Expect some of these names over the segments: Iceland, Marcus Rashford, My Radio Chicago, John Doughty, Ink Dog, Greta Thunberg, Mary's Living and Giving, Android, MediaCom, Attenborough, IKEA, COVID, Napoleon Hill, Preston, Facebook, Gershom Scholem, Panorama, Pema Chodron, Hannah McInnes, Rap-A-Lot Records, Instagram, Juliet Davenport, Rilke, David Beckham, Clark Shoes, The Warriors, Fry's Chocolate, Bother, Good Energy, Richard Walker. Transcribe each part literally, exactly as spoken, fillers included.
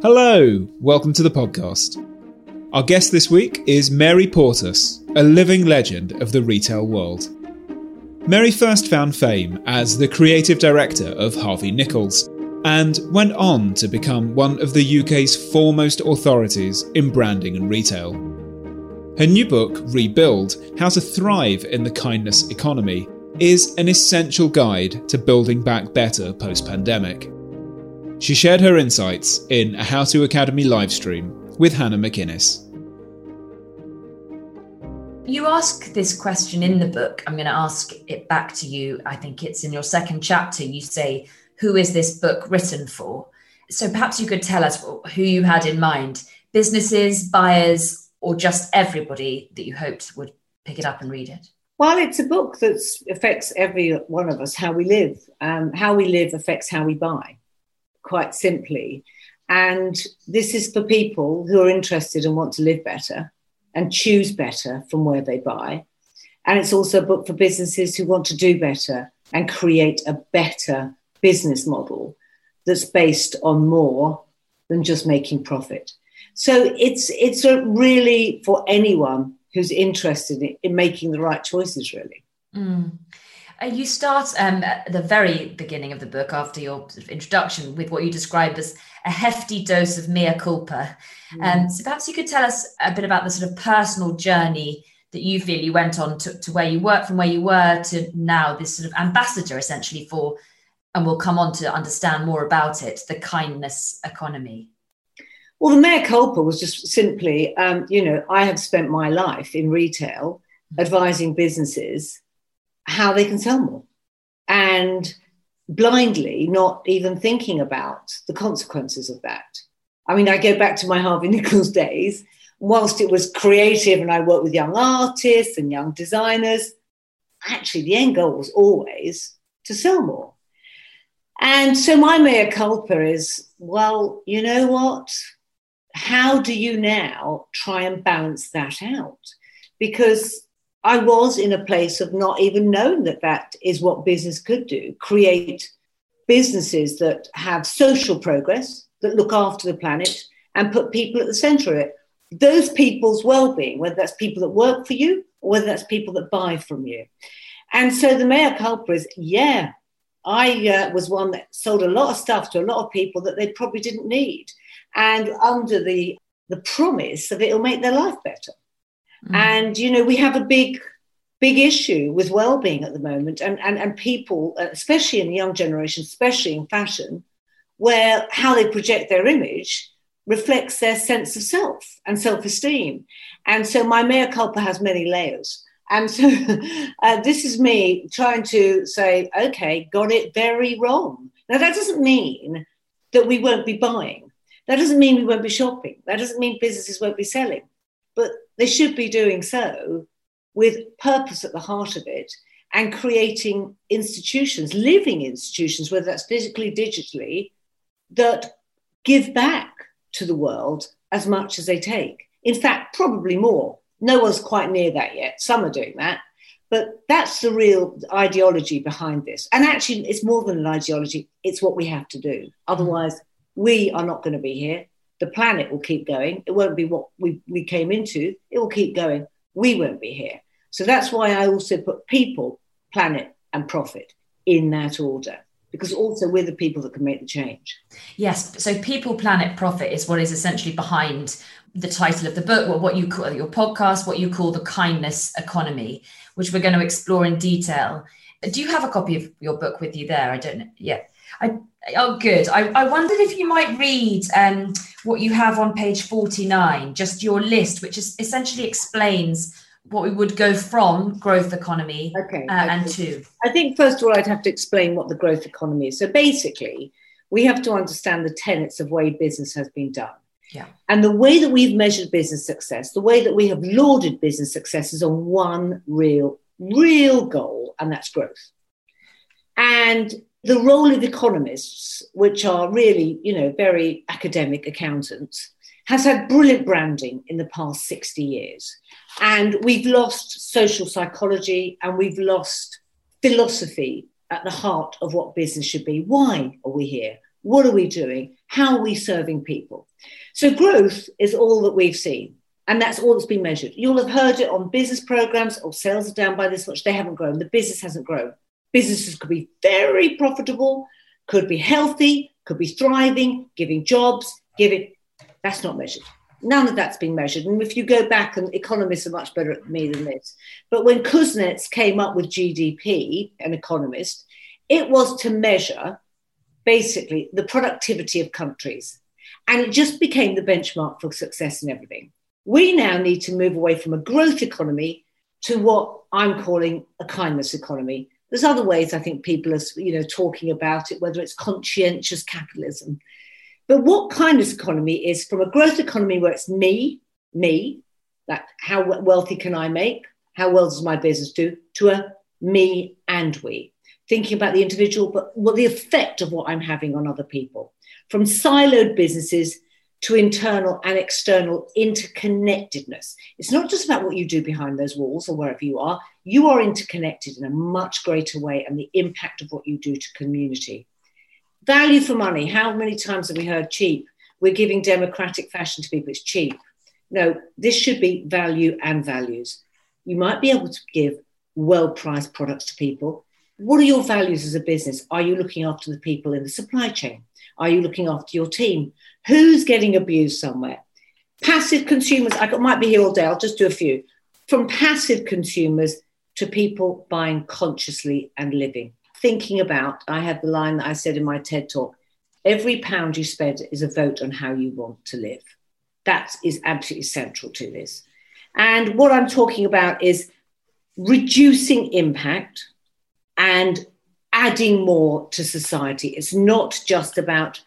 Hello, welcome to the podcast. Our guest this week is Mary Portas, a living legend of the retail world. Mary first found fame as the creative director of Harvey Nichols and went on to become one of the U K's foremost authorities in branding and retail. Her new book, Rebuild: How to Thrive in the Kindness Economy, is an essential guide to building back better post-pandemic. She shared her insights in a How To Academy livestream with Hannah McInnes. You ask this question in the book. I'm going to ask it back to you. I think it's in your second chapter. You say, who is this book written for? So perhaps you could tell us who you had in mind, businesses, buyers, or just everybody that you hoped would pick it up and read it. Well, it's a book that affects every one of us, how we live. Um, how we live affects how we buy, quite simply. And this is for people who are interested and want to live better and choose better from where they buy. And it's also a book for businesses who want to do better and create a better business model that's based on more than just making profit. So it's it's a really for anyone who's interested in, in making the right choices, really. Mm. You start um, at the very beginning of the book, after your sort of introduction, with what you describe as a hefty dose of mea culpa. Mm. Um, so perhaps you could tell us a bit about the sort of personal journey that you feel you went on to, to where you work, from where you were to now, this sort of ambassador essentially for, and we'll come on to understand more about it, the kindness economy. Well, the mea culpa was just simply, um, you know, I have spent my life in retail advising businesses how they can sell more, and blindly not even thinking about the consequences of that. I mean, I go back to my Harvey Nichols days. Whilst it was creative and I worked with young artists and young designers, actually the end goal was always to sell more. And so my mea culpa is, well, you know what? How do you now try and balance that out? Because I was in a place of not even knowing that that is what business could do, create businesses that have social progress, that look after the planet and put people at the centre of it. Those people's well-being, whether that's people that work for you or whether that's people that buy from you. And so the mea culpa is, yeah, I uh, was one that sold a lot of stuff to a lot of people that they probably didn't need, and under the, the promise that it'll make their life better. Mm. And, you know, we have a big, big issue with well-being at the moment, and, and, and people, especially in the young generation, especially in fashion, where how they project their image reflects their sense of self and self-esteem. And so my mea culpa has many layers. And so uh, this is me trying to say, okay, got it very wrong. Now, that doesn't mean that we won't be buying. That doesn't mean we won't be shopping. That doesn't mean businesses won't be selling. But they should be doing so with purpose at the heart of it, and creating institutions, living institutions, whether that's physically, digitally, that give back to the world as much as they take. In fact, probably more. No one's quite near that yet. Some are doing that. But that's the real ideology behind this. And actually, it's more than an ideology. It's what we have to do. Otherwise, we are not going to be here. The planet will keep going. It won't be what we, we came into. It will keep going. We won't be here. So that's why I also put people planet, and profit, in that order. Because also we're the people that can make the change. Yes. So people, planet, profit is what is essentially behind the title of the book, or what you call your podcast, what you call the kindness economy, which we're going to explore in detail. Do you have a copy of your book with you there? I don't know. Yeah. I, oh, good. I, I wondered if you might read um, what you have on page forty-nine, just your list, which is essentially explains what we would go from growth economy okay, uh, and to. I think, first of all, I'd have to explain what the growth economy is. So basically, we have to understand the tenets of way business has been done. Yeah. And the way that we've measured business success, the way that we have lauded business success is on one real, real goal, and that's growth. And the role of economists, which are really, you know, very academic accountants, has had brilliant branding in the past sixty years. And we've lost social psychology and we've lost philosophy at the heart of what business should be. Why are we here? What are we doing? How are we serving people? So growth is all that we've seen. And that's all that's been measured. You'll have heard it on business programs, or sales are down by this much. They haven't grown. The business hasn't grown. Businesses could be very profitable, could be healthy, could be thriving, giving jobs, giving... That's not measured. None of that's been measured. And if you go back, and economists are much better at me than this, but when Kuznets came up with G D P, an economist, it was to measure basically the productivity of countries. And it just became the benchmark for success in everything. We now need to move away from a growth economy to what I'm calling a kindness economy. There's other ways I think people are, you know, talking about it, whether it's conscientious capitalism. But what kindness economy is from a growth economy where it's me, me, like how wealthy can I make? How well does my business do? To a me and we. Thinking about the individual, but what the effect of what I'm having on other people. From siloed businesses to internal and external interconnectedness. It's not just about what you do behind those walls or wherever you are. You are interconnected in a much greater way, and the impact of what you do to community. Value for money. How many times have we heard cheap? We're giving democratic fashion to people. It's cheap. No, this should be value and values. You might be able to give well-priced products to people. What are your values as a business? Are you looking after the people in the supply chain? Are you looking after your team? Who's getting abused somewhere? Passive consumers. I might be here all day. I'll just do a few. From passive consumers to people buying consciously and living. Thinking about, I had the line that I said in my TED talk, every pound you spend is a vote on how you want to live. That is absolutely central to this. And what I'm talking about is reducing impact and adding more to society. It's not just about,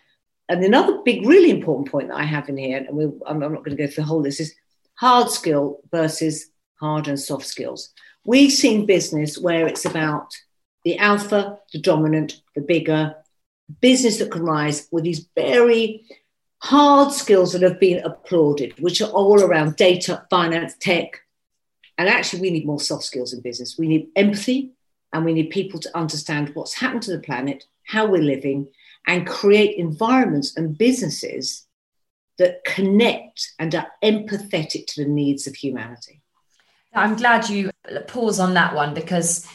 and another big, really important point that I have in here, and we, I'm not going to go through the whole list, is hard skill versus hard and soft skills. We've seen business where it's about the alpha, the dominant, the bigger business that can rise with these very hard skills that have been applauded, which are all around data, finance, tech. And actually, we need more soft skills in business. We need empathy, and we need people to understand what's happened to the planet, how we're living, and create environments and businesses that connect and are empathetic to the needs of humanity. I'm glad you pause on that one, because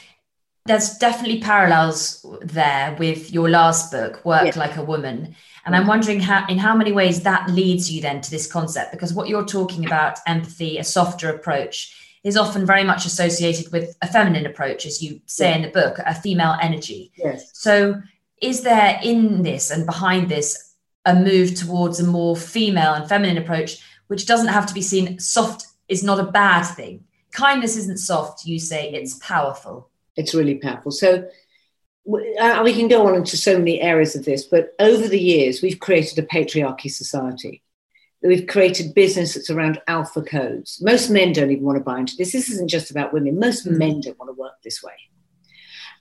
there's definitely parallels there with your last book, Work yes. Like a Woman. And I'm wondering how, in how many ways that leads you then to this concept, because what you're talking about, empathy, a softer approach, is often very much associated with a feminine approach, as you say yes. in the book, a female energy. Yes. So is there in this and behind this a move towards a more female and feminine approach, which doesn't have to be seen? Soft is not a bad thing. Kindness isn't soft, you say, it's powerful. It's really powerful. So uh, we can go on into so many areas of this, but over the years, we've created a patriarchy society. We've created business that's around alpha codes. Most men don't even want to buy into this. This isn't just about women. Most mm. men don't want to work this way.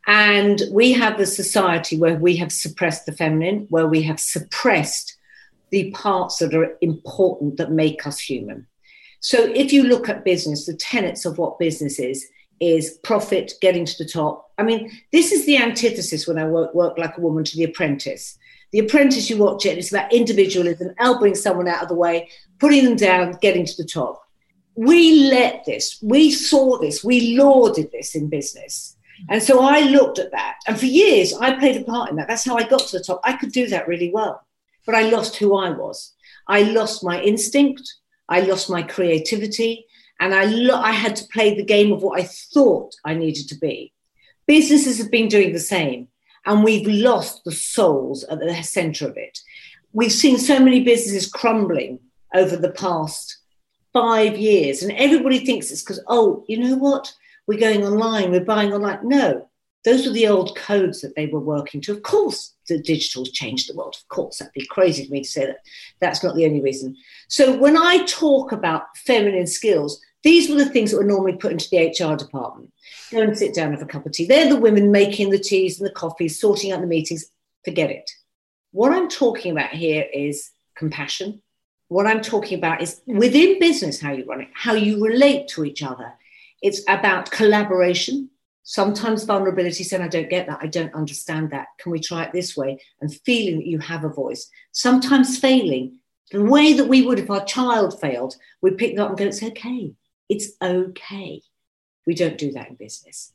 And we have a society where we have suppressed the feminine, where we have suppressed the parts that are important that make us human. So if you look at business, the tenets of what business is, is profit, getting to the top. I mean, this is the antithesis when I work, work like a woman to The Apprentice. The Apprentice, you watch it, it's about individualism, elbowing someone out of the way, putting them down, getting to the top. We let this, we saw this, we lauded this in business. And so I looked at that. And for years, I played a part in that. That's how I got to the top. I could do that really well. But I lost who I was. I lost my instinct. I lost my creativity. And I, lo- I had to play the game of what I thought I needed to be. Businesses have been doing the same. And we've lost the souls at the centre of it. We've seen so many businesses crumbling over the past five years. And everybody thinks it's because, oh, you know what? We're going online, we're buying online. No, those were the old codes that they were working to. Of course, the digital's changed the world. Of course, that'd be crazy for me to say that. That's not the only reason. So when I talk about feminine skills, these were the things that were normally put into the H R department. Go and sit down and have a cup of tea. They're the women making the teas and the coffees, sorting out the meetings. Forget it. What I'm talking about here is compassion. What I'm talking about is within business, how you run it, how you relate to each other. It's about collaboration, sometimes vulnerability, saying, I don't get that, I don't understand that, can we try it this way? And feeling that you have a voice, sometimes failing. The way that we would if our child failed, we'd pick them up and go, it's okay, it's okay. We don't do that in business.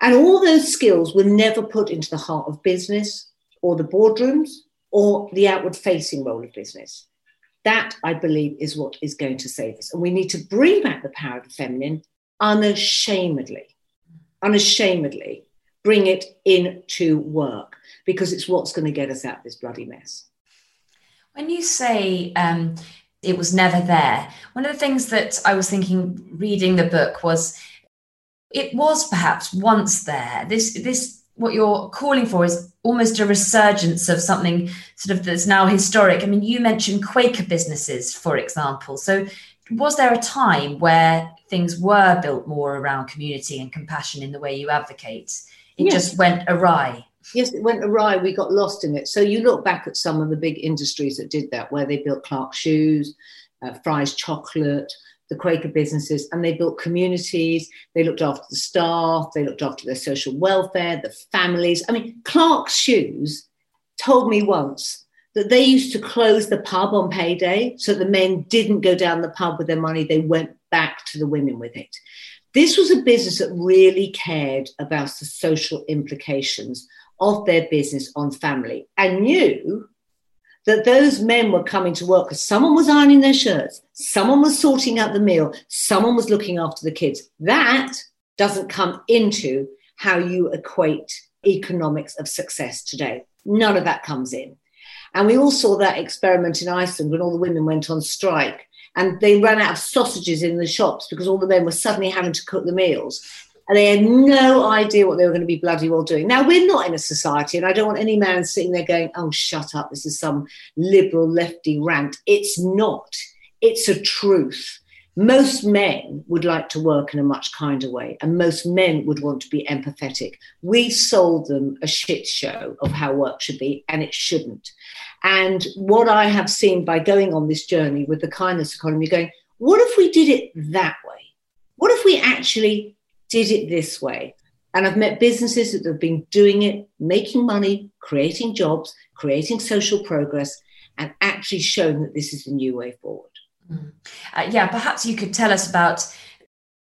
And all those skills were never put into the heart of business or the boardrooms or the outward-facing role of business. That, I believe, is what is going to save us. And we need to bring back the power of the feminine unashamedly, unashamedly bring it into work, because it's what's going to get us out of this bloody mess. When you say um, it was never there, one of the things that I was thinking reading the book was it was perhaps once there. This, this, what you're calling for is almost a resurgence of something sort of that's now historic. I mean, you mentioned Quaker businesses, for example. So was there a time where things were built more around community and compassion in the way you advocate? It yes. just went awry. Yes, it went awry. We got lost in it. So you look back at some of the big industries that did that, where they built Clark Shoes, uh, Fry's Chocolate, the Quaker businesses, and they built communities. They looked after the staff. They looked after their social welfare, the families. I mean, Clark Shoes told me once that they used to close the pub on payday so the men didn't go down the pub with their money. They went back to the women with it. This was a business that really cared about the social implications of their business on family and knew that those men were coming to work because someone was ironing their shirts, someone was sorting out the meal, someone was looking after the kids. That doesn't come into how you equate economics of success today. None of that comes in. And we all saw that experiment in Iceland when all the women went on strike and they ran out of sausages in the shops because all the men were suddenly having to cook the meals. And they had no idea what they were going to be bloody well doing. Now, we're not in a society, and I don't want any man sitting there going, oh, shut up, this is some liberal lefty rant. It's not. It's a truth. Most men would like to work in a much kinder way, and most men would want to be empathetic. We sold them a shit show of how work should be, and it shouldn't. And what I have seen by going on this journey with the kindness economy, going, what if we did it that way? What if we actually did it this way? And I've met businesses that have been doing it, making money, creating jobs, creating social progress, and actually showing that this is the new way forward. Mm. Uh, yeah, perhaps you could tell us about,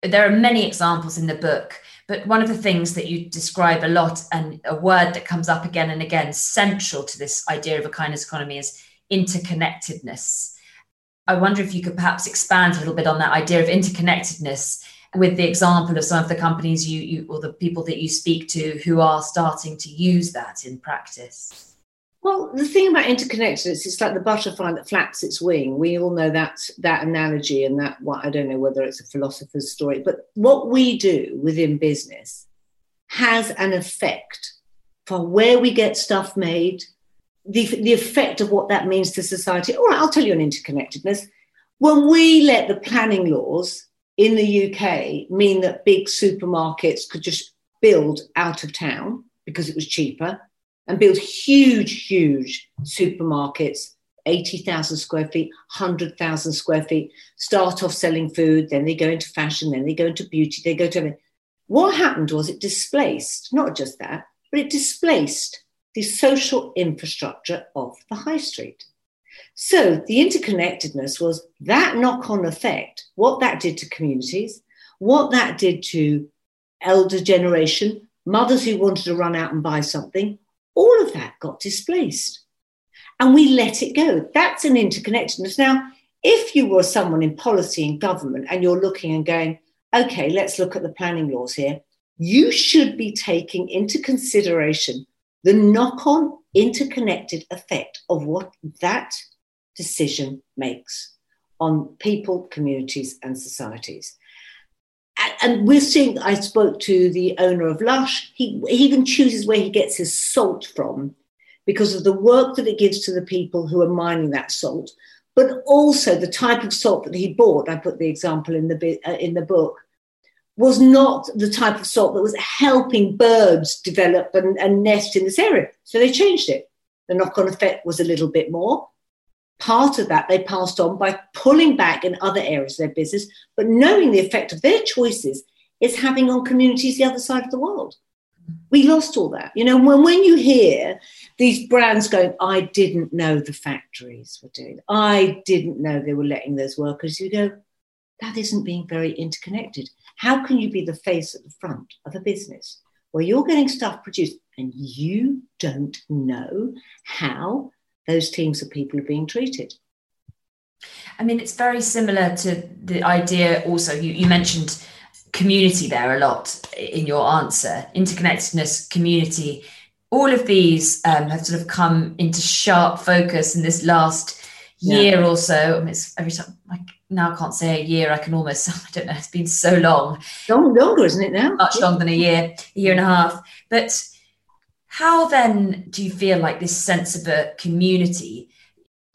there are many examples in the book, but one of the things that you describe a lot, and a word that comes up again and again, central to this idea of a kindness economy, is interconnectedness. I wonder if you could perhaps expand a little bit on that idea of interconnectedness with the example of some of the companies you, you or the people that you speak to who are starting to use that in practice. Well, the thing about interconnectedness, it's like the butterfly that flaps its wing. We all know that, that analogy and that, well, I don't know whether it's a philosopher's story, but what we do within business has an effect for where we get stuff made, the, the effect of what that means to society. All right, I'll tell you an interconnectedness. When we let the planning laws in the U K mean that big supermarkets could just build out of town because it was cheaper, and build huge, huge supermarkets, eighty thousand square feet, one hundred thousand square feet, start off selling food, then they go into fashion, then they go into beauty, they go to everything. What happened was it displaced, not just that, but it displaced the social infrastructure of the high street. So the interconnectedness was that knock-on effect, what that did to communities, what that did to elder generation, mothers who wanted to run out and buy something, all of that got displaced. And we let it go. That's an interconnectedness. Now, if you were someone in policy and government and you're looking and going, okay, let's look at the planning laws here, you should be taking into consideration the knock-on interconnected effect of what that decision makes on people, communities, and societies. And we're seeing, I spoke to the owner of Lush, he, he even chooses where he gets his salt from because of the work that it gives to the people who are mining that salt, but also the type of salt that he bought, I put the example in the, uh, in the book, was not the type of salt that was helping birds develop and, and nest in this area. So they changed it. The knock-on effect was a little bit more. Part of that they passed on by pulling back in other areas of their business, but knowing the effect of their choices is having on communities the other side of the world. We lost all that. You know, when, when you hear these brands going, I didn't know the factories were doing, I didn't know they were letting those workers, you go, that isn't being very interconnected. How can you be the face at the front of a business where you're getting stuff produced and you don't know how those teams of people are being treated? I mean, it's very similar to the idea also, you, you mentioned community there a lot in your answer, interconnectedness, community. All of these um, have sort of come into sharp focus in this last year yeah. or so. I mean, it's every time, like, now I can't say a year, I can almost, I don't know, it's been so long. Long longer, isn't it now? Much yeah. longer than a year, a year and a half. But how then do you feel like this sense of a community?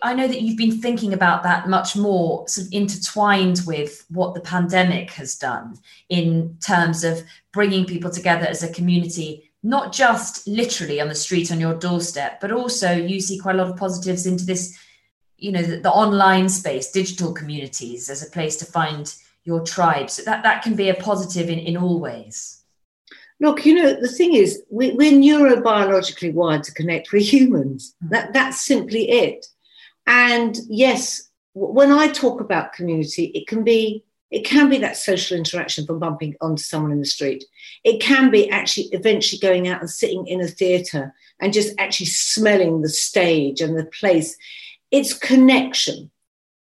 I know that you've been thinking about that much more sort of intertwined with what the pandemic has done in terms of bringing people together as a community, not just literally on the street on your doorstep, but also you see quite a lot of positives into this, you know, the, the online space, digital communities as a place to find your tribe. So that, that can be a positive in, in all ways. Look, you know, the thing is, we, we're neurobiologically wired to connect. We're humans. That, that's simply it. And yes, when I talk about community, it can be it can be that social interaction from bumping onto someone in the street. It can be actually eventually going out and sitting in a theatre and just actually smelling the stage and the place. It's connection.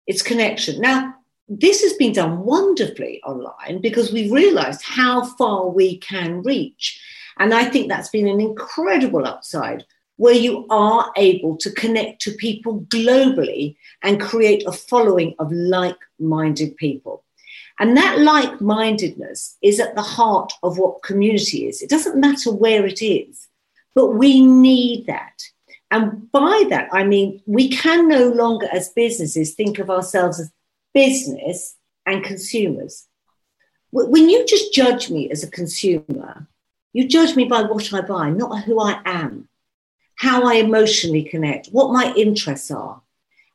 It's connection. Now, this has been done wonderfully online because we've realised how far we can reach. And I think that's been an incredible upside where you are able to connect to people globally and create a following of like-minded people. And that like-mindedness is at the heart of what community is. It doesn't matter where it is, but we need that. And by that, I mean, we can no longer as businesses think of ourselves as business and consumers. When you just judge me as a consumer, you judge me by what I buy, not who I am, how I emotionally connect, what my interests are.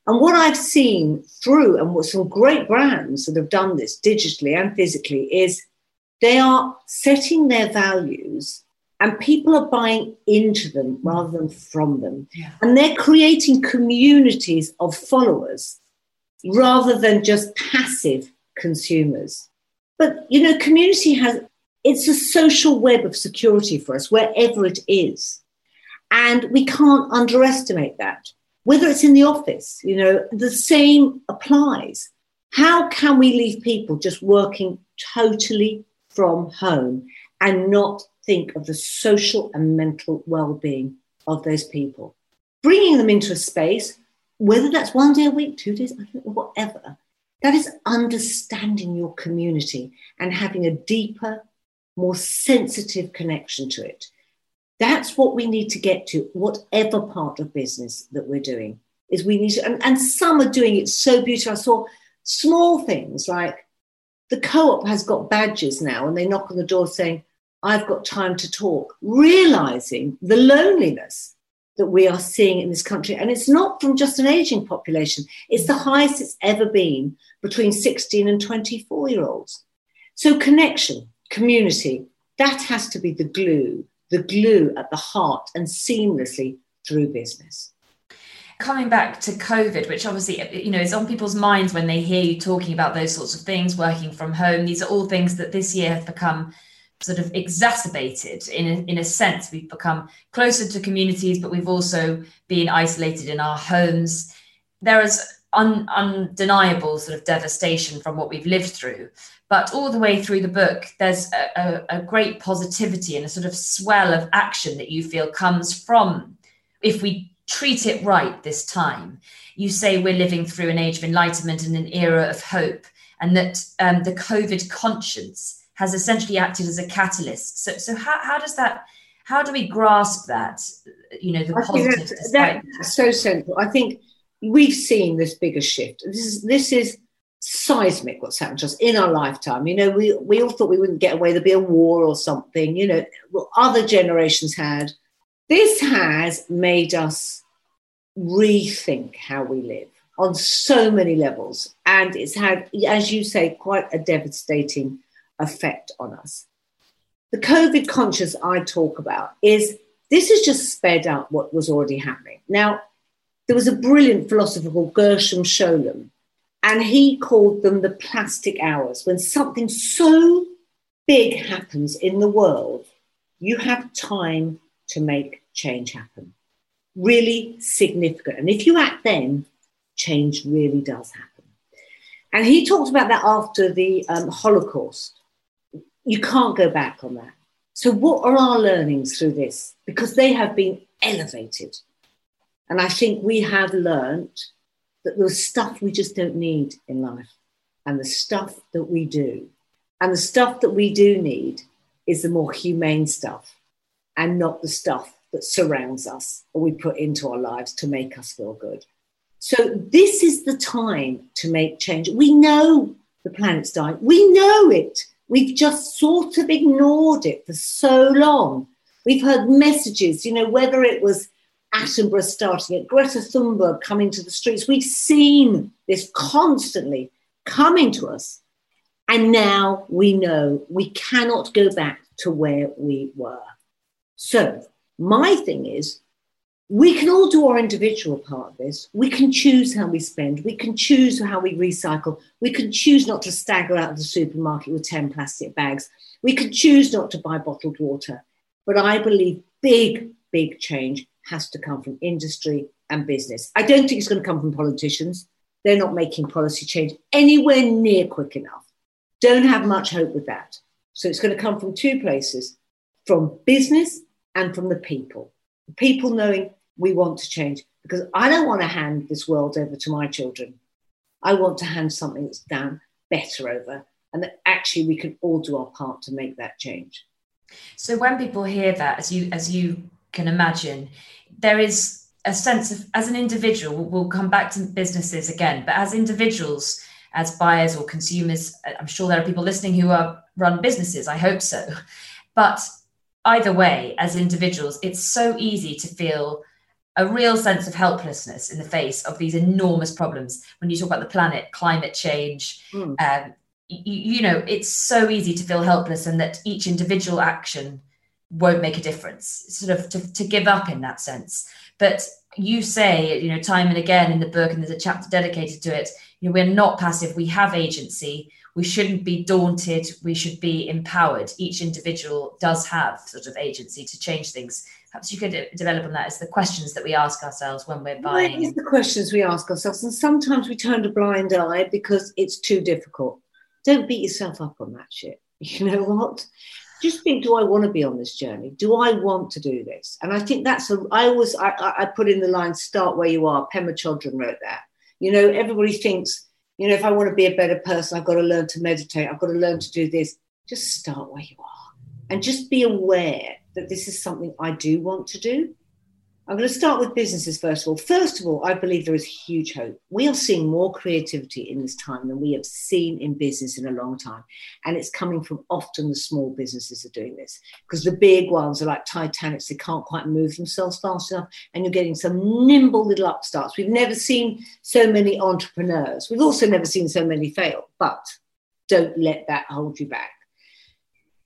And what I've seen through, and what some great brands that have done this digitally and physically, is they are setting their values and people are buying into them rather than from them. Yeah. And they're creating communities of followers rather than just passive consumers. But, you know, community has, it's a social web of security for us, wherever it is. And we can't underestimate that. Whether it's in the office, you know, the same applies. How can we leave people just working totally from home and not think of the social and mental well-being of those people? Bringing them into a space, whether that's one day a week, two days, I don't know, whatever, that is understanding your community and having a deeper, more sensitive connection to it. That's what we need to get to, whatever part of business that we're doing, is we need to, and, and some are doing it so beautiful. I saw small things like the co-op has got badges now and they knock on the door saying, I've got time to talk, realising the loneliness that we are seeing in this country. And it's not from just an ageing population. It's the highest it's ever been between sixteen and twenty-four-year-olds. So connection, community, that has to be the glue, the glue at the heart and seamlessly through business. Coming back to COVID, which obviously, you know, is on people's minds when they hear you talking about those sorts of things, working from home. These are all things that this year have become sort of exacerbated in a, in a sense. We've become closer to communities, but we've also been isolated in our homes. There is un, undeniable sort of devastation from what we've lived through. But all the way through the book, there's a, a, a great positivity and a sort of swell of action that you feel comes from, if we treat it right this time. You say we're living through an age of enlightenment and an era of hope, and that um, the COVID conscience has essentially acted as a catalyst. So, so how, how does that, how do we grasp that, you know, the I positive? That's, that's so central. I think we've seen this bigger shift. This is, this is seismic what's happened to us in our lifetime. You know, we, we all thought we wouldn't get away, there'd be a war or something, you know, well, other generations had. This has made us rethink how we live on so many levels. And it's had, as you say, quite a devastating effect on us. The COVID conscience I talk about is, this has just sped up what was already happening. Now, there was a brilliant philosopher called Gershom Scholem, and he called them the plastic hours. When something so big happens in the world, you have time to make change happen. Really significant. And if you act then, change really does happen. And he talked about that after the um, Holocaust. You can't go back on that. So what are our learnings through this? Because they have been elevated. And I think we have learned that there's stuff we just don't need in life, and the stuff that we do. And the stuff that we do need is the more humane stuff, and not the stuff that surrounds us or we put into our lives to make us feel good. So this is the time to make change. We know the planet's dying. We know it. We've just sort of ignored it for so long. We've heard messages, you know, whether it was Attenborough starting it, Greta Thunberg coming to the streets. We've seen this constantly coming to us. And now we know we cannot go back to where we were. So my thing is, we can all do our individual part of this. We can choose how we spend. We can choose how we recycle. We can choose not to stagger out of the supermarket with ten plastic bags. We can choose not to buy bottled water. But I believe big, big change has to come from industry and business. I don't think it's going to come from politicians. They're not making policy change anywhere near quick enough. Don't have much hope with that. So it's going to come from two places, from business and from the people. The people knowing we want to change, because I don't want to hand this world over to my children. I want to hand something that's down better over, and that actually we can all do our part to make that change. So when people hear that, as you as you can imagine, there is a sense of, as an individual, we'll come back to businesses again, but as individuals, as buyers or consumers, I'm sure there are people listening who are run businesses, I hope so. But either way, as individuals, it's so easy to feel a real sense of helplessness in the face of these enormous problems. When you talk about the planet, climate change, mm. um, you, you know, it's so easy to feel helpless, and that each individual action won't make a difference, sort of to, to give up in that sense. But you say, you know, time and again in the book, and there's a chapter dedicated to it, you know, we're not passive, we have agency. We shouldn't be daunted. We should be empowered. Each individual does have sort of agency to change things. Perhaps you could develop on that as the questions that we ask ourselves when we're buying. Well, it's the questions we ask ourselves. And sometimes we turn a blind eye because it's too difficult. Don't beat yourself up on that shit. You know what? Just think, do I want to be on this journey? Do I want to do this? And I think that's, a, I always, I, I put in the line, start where you are. Pema Chodron wrote that. You know, everybody thinks, you know, if I want to be a better person, I've got to learn to meditate. I've got to learn to do this. Just start where you are, and just be aware that this is something I do want to do. I'm going to start with businesses first of all. First of all, I believe there is huge hope. We are seeing more creativity in this time than we have seen in business in a long time. And it's coming from often the small businesses are doing this, because the big ones are like Titanics. They can't quite move themselves fast enough. And you're getting some nimble little upstarts. We've never seen so many entrepreneurs. We've also never seen so many fail. But don't let that hold you back.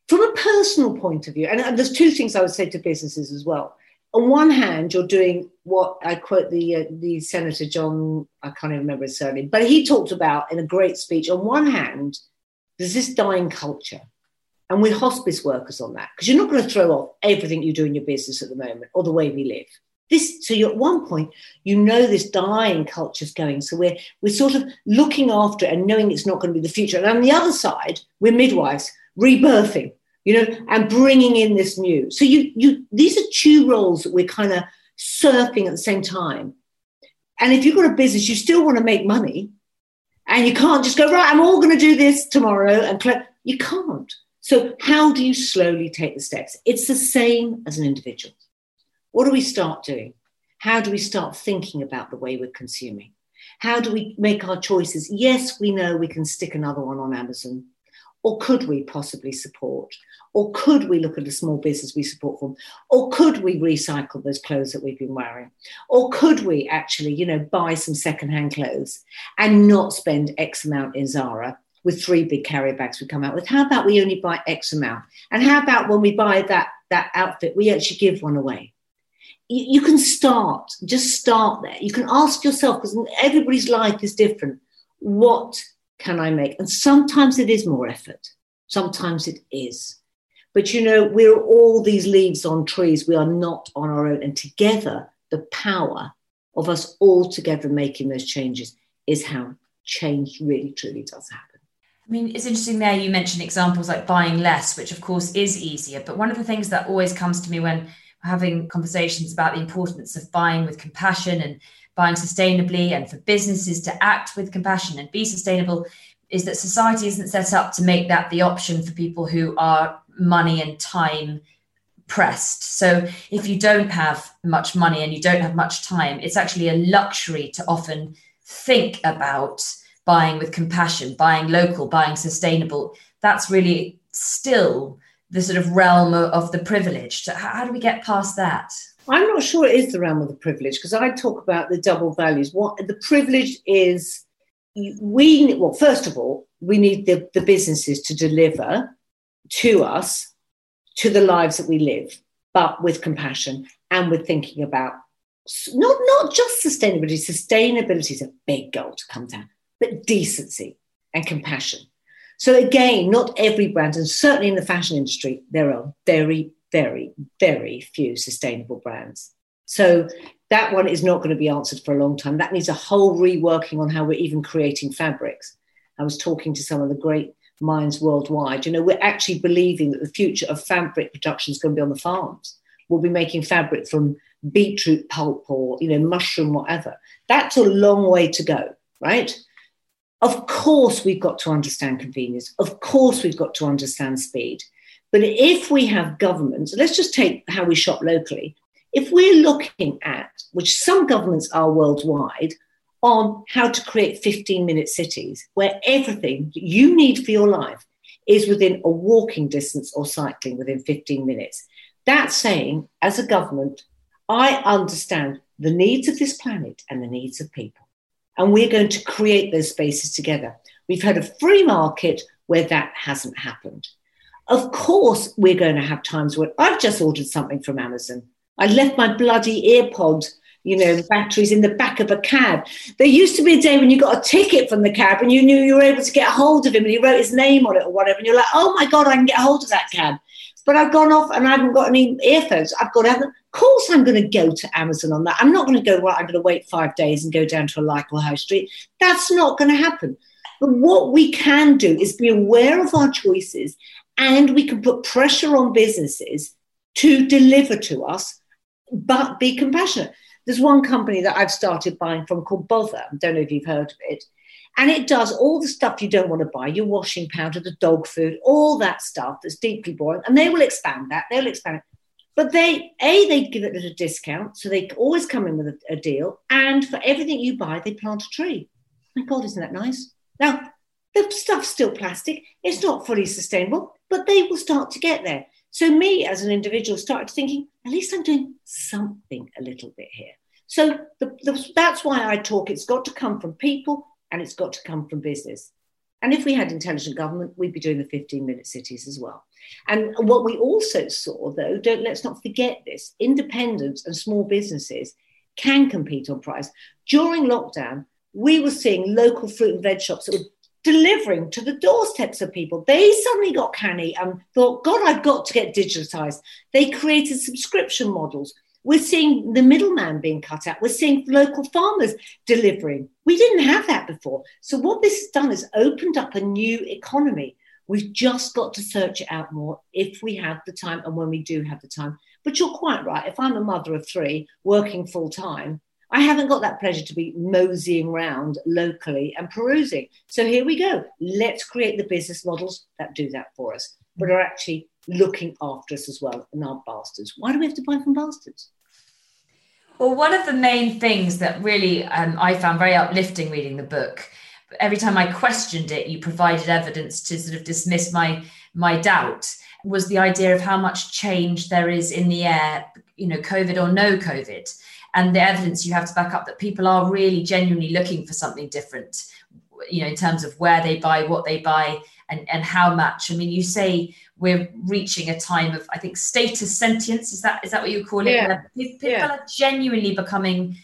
From a personal point of view, and, and there's two things I would say to businesses as well. On one hand, you're doing what I quote the uh, the Senator John, I can't even remember his surname, but he talked about in a great speech. On one hand, there's this dying culture. And we're hospice workers on that, because you're not going to throw off everything you do in your business at the moment or the way we live. This, so you're at one point, you know this dying culture's going. So we're we're sort of looking after it and knowing it's not going to be the future. And on the other side, we're midwives rebirthing, you know, and bringing in this new. So you you these are two roles that we're kind of surfing at the same time. And if you've got a business, you still want to make money, and you can't just go, right, I'm all going to do this tomorrow. And cl-. You can't. So how do you slowly take the steps? It's the same as an individual. What do we start doing? How do we start thinking about the way we're consuming? How do we make our choices? Yes, we know we can stick another one on Amazon. Or could we possibly support? Or could we look at a small business we support from? Or could we recycle those clothes that we've been wearing? Or could we actually, you know, buy some secondhand clothes and not spend X amount in Zara with three big carrier bags we come out with? How about we only buy X amount? And how about when we buy that, that outfit, we actually give one away? You can start, just start there. You can ask yourself, because everybody's life is different, what can I make? And sometimes it is more effort. Sometimes it is. But, you know, we're all these leaves on trees. We are not on our own. And together, the power of us all together making those changes is how change really, truly does happen. I mean, it's interesting there you mentioned examples like buying less, which, of course, is easier. But one of the things that always comes to me when having conversations about the importance of buying with compassion and buying sustainably, and for businesses to act with compassion and be sustainable, is that society isn't set up to make that the option for people who are money and time pressed. So if you don't have much money and you don't have much time, it's actually a luxury to often think about buying with compassion, buying local, buying sustainable. That's really still the sort of realm of the privileged. How do we get past that? I'm not sure it is the realm of the privileged, because I talk about the double values. What the privileged is, we well, first of all, we need the, the businesses to deliver to us, to the lives that we live, but with compassion and with thinking about not, not just sustainability. Sustainability is a big goal to come down, but decency and compassion. So again, not every brand, and certainly in the fashion industry, there are very, very, very few sustainable brands. So that one is not going to be answered for a long time. That needs a whole reworking on how we're even creating fabrics. I was talking to some of the great minds worldwide. You know, we're actually believing that the future of fabric production is going to be on the farms. We'll be making fabric from beetroot pulp or, you know, mushroom, whatever. That's a long way to go, right? Of course, we've got to understand convenience. Of course, we've got to understand speed. But if we have governments, let's just take how we shop locally. If we're looking at, which some governments are worldwide, on how to create fifteen-minute cities where everything you need for your life is within a walking distance or cycling within fifteen minutes. That's saying, as a government, I understand the needs of this planet and the needs of people. And we're going to create those spaces together. We've had a free market where that hasn't happened. Of course, we're going to have times where I've just ordered something from Amazon. I left my bloody earpod, you know, batteries in the back of a cab. There used to be a day when you got a ticket from the cab and you knew you were able to get hold of him and he wrote his name on it or whatever. And you're like, oh, my God, I can get hold of that cab. But I've gone off and I haven't got any earphones. I've got other. Of course I'm going to go to Amazon on that. I'm not going to go, well, I'm going to wait five days and go down to a local high street. That's not going to happen. But what we can do is be aware of our choices, and we can put pressure on businesses to deliver to us, but be compassionate. There's one company that I've started buying from called Bother. I don't know if you've heard of it. And it does all the stuff you don't want to buy, your washing powder, the dog food, all that stuff that's deeply boring. And they will expand that. They'll expand it. But they, A, they give it at a discount, so they always come in with a, a deal. And for everything you buy, they plant a tree. My God, isn't that nice? Now, the stuff's still plastic. It's not fully sustainable, but they will start to get there. So me, as an individual, started thinking, at least I'm doing something a little bit here. So the, the, that's why I talk. It's got to come from people, and it's got to come from business. And if we had intelligent government, we'd be doing the fifteen-minute cities as well. And what we also saw, though, don't let's not forget this, independents and small businesses can compete on price. During lockdown, we were seeing local fruit and veg shops that were delivering to the doorsteps of people. They suddenly got canny and thought, God, I've got to get digitized. They created subscription models. We're seeing the middleman being cut out. We're seeing local farmers delivering. We didn't have that before. So what this has done is opened up a new economy. We've just got to search it out more if we have the time and when we do have the time. But you're quite right. If I'm a mother of three working full time, I haven't got that pleasure to be moseying round locally and perusing. So here we go. Let's create the business models that do that for us, but are actually looking after us as well and aren't bastards. Why do we have to buy from bastards? Well, one of the main things that really um, I found very uplifting reading the book, every time I questioned it, you provided evidence to sort of dismiss my my doubt, was the idea of how much change there is in the air, you know, COVID or no COVID. And the evidence you have to back up that people are really genuinely looking for something different, you know, in terms of where they buy, what they buy, and, and how much. I mean, you say we're reaching a time of, I think, status sentience. Is that is that what you call it? Yeah. Where people yeah. are genuinely becoming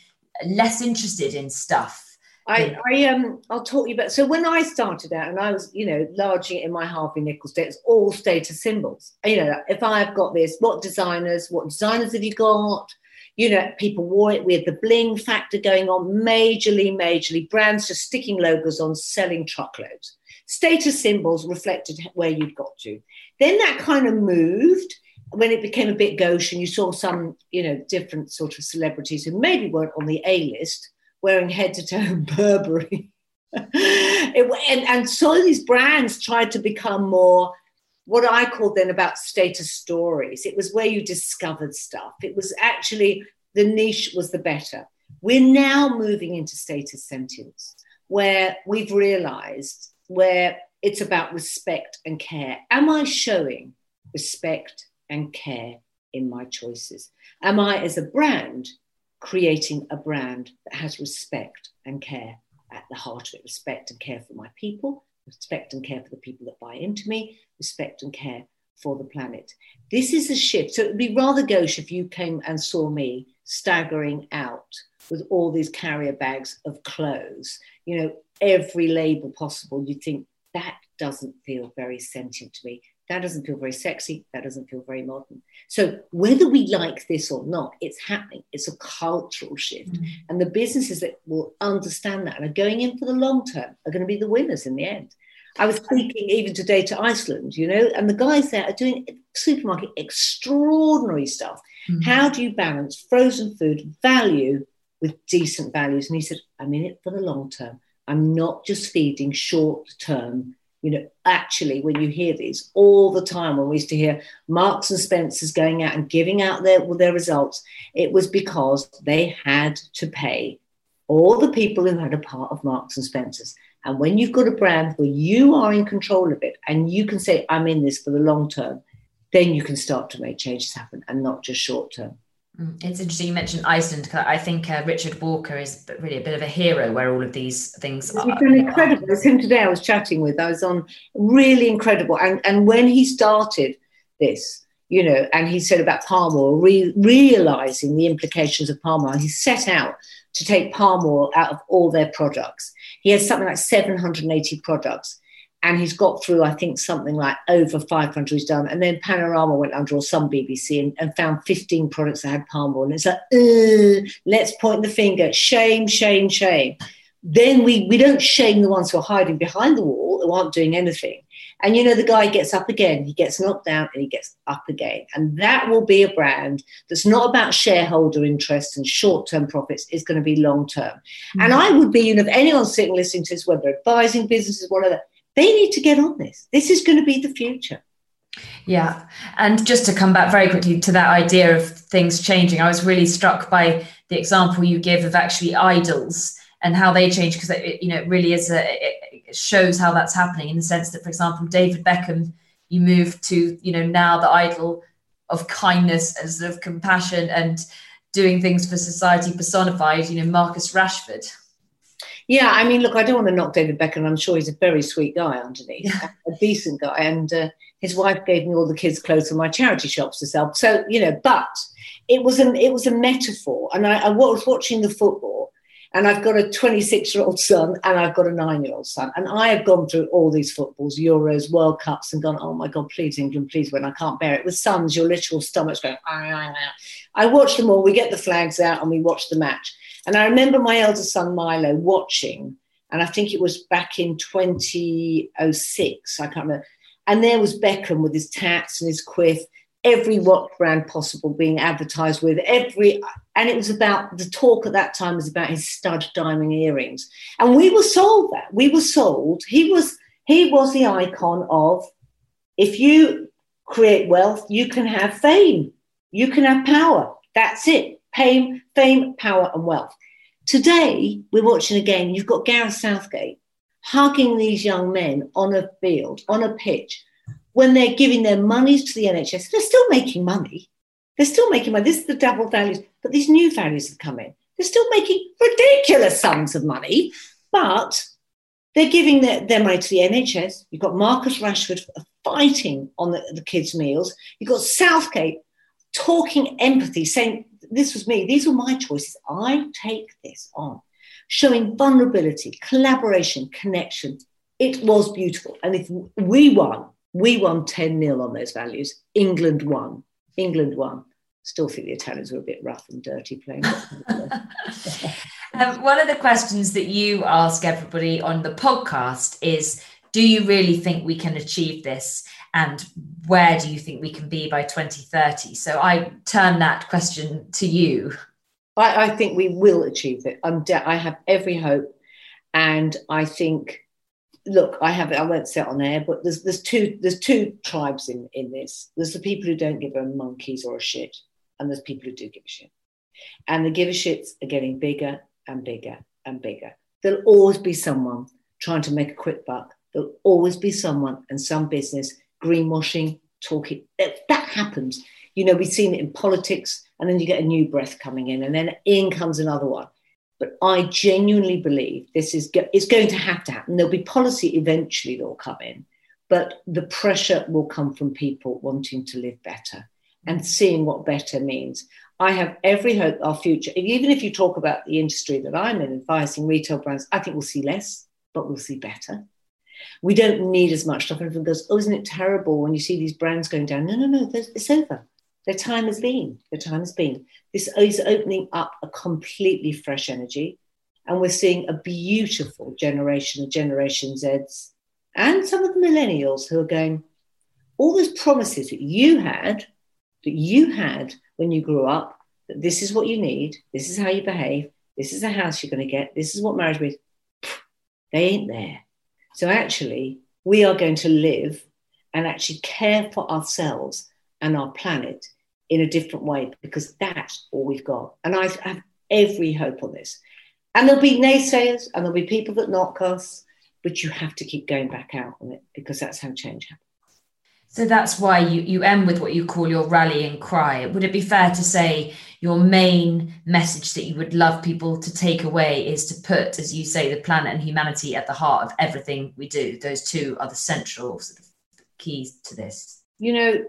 less interested in stuff. I, I um I'll talk you about. So when I started out, and I was, you know, largely in my Harvey Nichols day, it's all status symbols. You know, if I've got this, what designers, what designers have you got? You know, people wore it. We had the bling factor going on, majorly, majorly. Brands just sticking logos on, selling truckloads. Status symbols reflected where you'd got to. Then that kind of moved when it became a bit gauche, and you saw some, you know, different sort of celebrities who maybe weren't on the A-list wearing head-to-toe Burberry. it, and, and so these brands tried to become more what I called then about status stories. It was where you discovered stuff. It was actually the niche was the better. We're now moving into status sentience, where we've realized where it's about respect and care. Am I showing respect and care in my choices? Am I, as a brand, creating a brand that has respect and care at the heart of it? Respect and care for my people, respect and care for the people that buy into me, respect and care for the planet. This is a shift. So it would be rather gauche if you came and saw me staggering out with all these carrier bags of clothes, you know, every label possible. You'd think that doesn't feel very sentient to me. That doesn't feel very sexy. That doesn't feel very modern. So whether we like this or not, it's happening. It's a cultural shift. Mm-hmm. And the businesses that will understand that and are going in for the long term are going to be the winners in the end. I was speaking even today to Iceland, you know, and the guys there are doing supermarket extraordinary stuff. Mm-hmm. How do you balance frozen food value with decent values? And he said, I'm in it for the long term. I'm not just feeding short term. You know, actually, when you hear these all the time, when we used to hear Marks and Spencer's going out and giving out their, well, their results, it was because they had to pay all the people who had a part of Marks and Spencer's. And when you've got a brand where you are in control of it and you can say, I'm in this for the long term, then you can start to make changes happen and not just short term. It's interesting you mentioned Iceland. I think uh, Richard Walker is really a bit of a hero where all of these things it's are. It's been incredible. It's him today I was chatting with. I was on really incredible. And and when he started this, you know, and he said about palm oil, re- realising the implications of palm oil, he set out to take palm oil out of all their products. He has something like seven hundred eighty products. And he's got through, I think, something like over five hundred he's done. And then Panorama went under, or some B B C, and, and found fifteen products that had palm oil. And it's like, uh, let's point the finger. Shame, shame, shame. Then we, we don't shame the ones who are hiding behind the wall, who aren't doing anything. And, you know, the guy gets up again. He gets knocked down and he gets up again. And that will be a brand that's not about shareholder interests and short-term profits. It's going to be long-term. Mm-hmm. And I would be, you know, if anyone's sitting listening to this, whether advising businesses, whatever, they need to get on this. This is going to be the future. Yeah. And just to come back very quickly to that idea of things changing, I was really struck by the example you give of actually idols and how they change, because it, you know, it really is a, it shows how that's happening in the sense that, for example, David Beckham, you move to, you know, now the idol of kindness and sort of compassion and doing things for society personified, you know, Marcus Rashford. Yeah, I mean, look, I don't want to knock David Beckham. I'm sure he's a very sweet guy underneath, yeah. a decent guy. And uh, his wife gave me all the kids' clothes from my charity shops to sell. So, you know, but it was, an, it was a metaphor. And I, I was watching the football And I've got a twenty-six-year-old son and I've got a nine-year-old son. And I have gone through all these footballs, Euros, World Cups, and gone, oh, my God, please, England, please win. I can't bear it. With sons, your literal stomach's going, ah, ah, ah. I watch them all. We get the flags out and we watch the match. And I remember my eldest son, Milo, watching, and I think it was back in two thousand six. I can't remember. And there was Beckham with his tats and his quiff, every watch brand possible being advertised with, every, and it was about, the talk at that time was about his stud diamond earrings. And we were sold that. We were sold. He was, he was the icon of, if you create wealth, you can have fame. You can have power. That's it. Fame, fame, power and wealth. Today, we're watching a game. You've got Gareth Southgate hugging these young men on a field, on a pitch, when they're giving their monies to the N H S. They're still making money. They're still making money. This is the double values, but these new values have come in. They're still making ridiculous sums of money, but they're giving their, their money to the N H S. You've got Marcus Rashford fighting on the, the kids' meals. You've got Southgate talking empathy, saying, this was me. These were my choices. I take this on. Showing vulnerability, collaboration, connection. It was beautiful. And if we won, we won ten nil on those values. England won. England won. Still think the Italians were a bit rough and dirty playing. um, one of the questions that you ask everybody on the podcast is, do you really think we can achieve this? And where do you think we can be by twenty thirty? So I turn that question to you. I, I think we will achieve it. I'm de- I have every hope. And I think... Look, I have I won't say it on air, but there's there's two there's two tribes in, in this. There's the people who don't give a monkeys or a shit, and there's people who do give a shit. And the give a shits are getting bigger and bigger and bigger. There'll always be someone trying to make a quick buck. There'll always be someone and some business greenwashing, talking. That, that happens. You know, we've seen it in politics, and then you get a new breath coming in, and then in comes another one. But I genuinely believe this is go- it's going to have to happen. There'll be policy eventually that will come in, but the pressure will come from people wanting to live better and seeing what better means. I have every hope our future, even if you talk about the industry that I'm in, advising retail brands, I think we'll see less, but we'll see better. We don't need as much stuff. Everyone goes, oh, isn't it terrible when you see these brands going down? No, no, no, it's over. Their time has been, their time has been. This is opening up a completely fresh energy. And we're seeing a beautiful generation of Generation Zs and some of the millennials who are going, all those promises that you had, that you had when you grew up, that this is what you need, this is how you behave, this is the house you're going to get, this is what marriage is, they ain't there. So actually, we are going to live and actually care for ourselves and our planet in a different way, because that's all we've got. And I have every hope on this. And there'll be naysayers and there'll be people that knock us, but you have to keep going back out on it, because that's how change happens. So that's why you, you end with what you call your rallying cry. Would it be fair to say your main message that you would love people to take away is to put, as you say, the planet and humanity at the heart of everything we do? Those two are the central sort of keys to this. You know,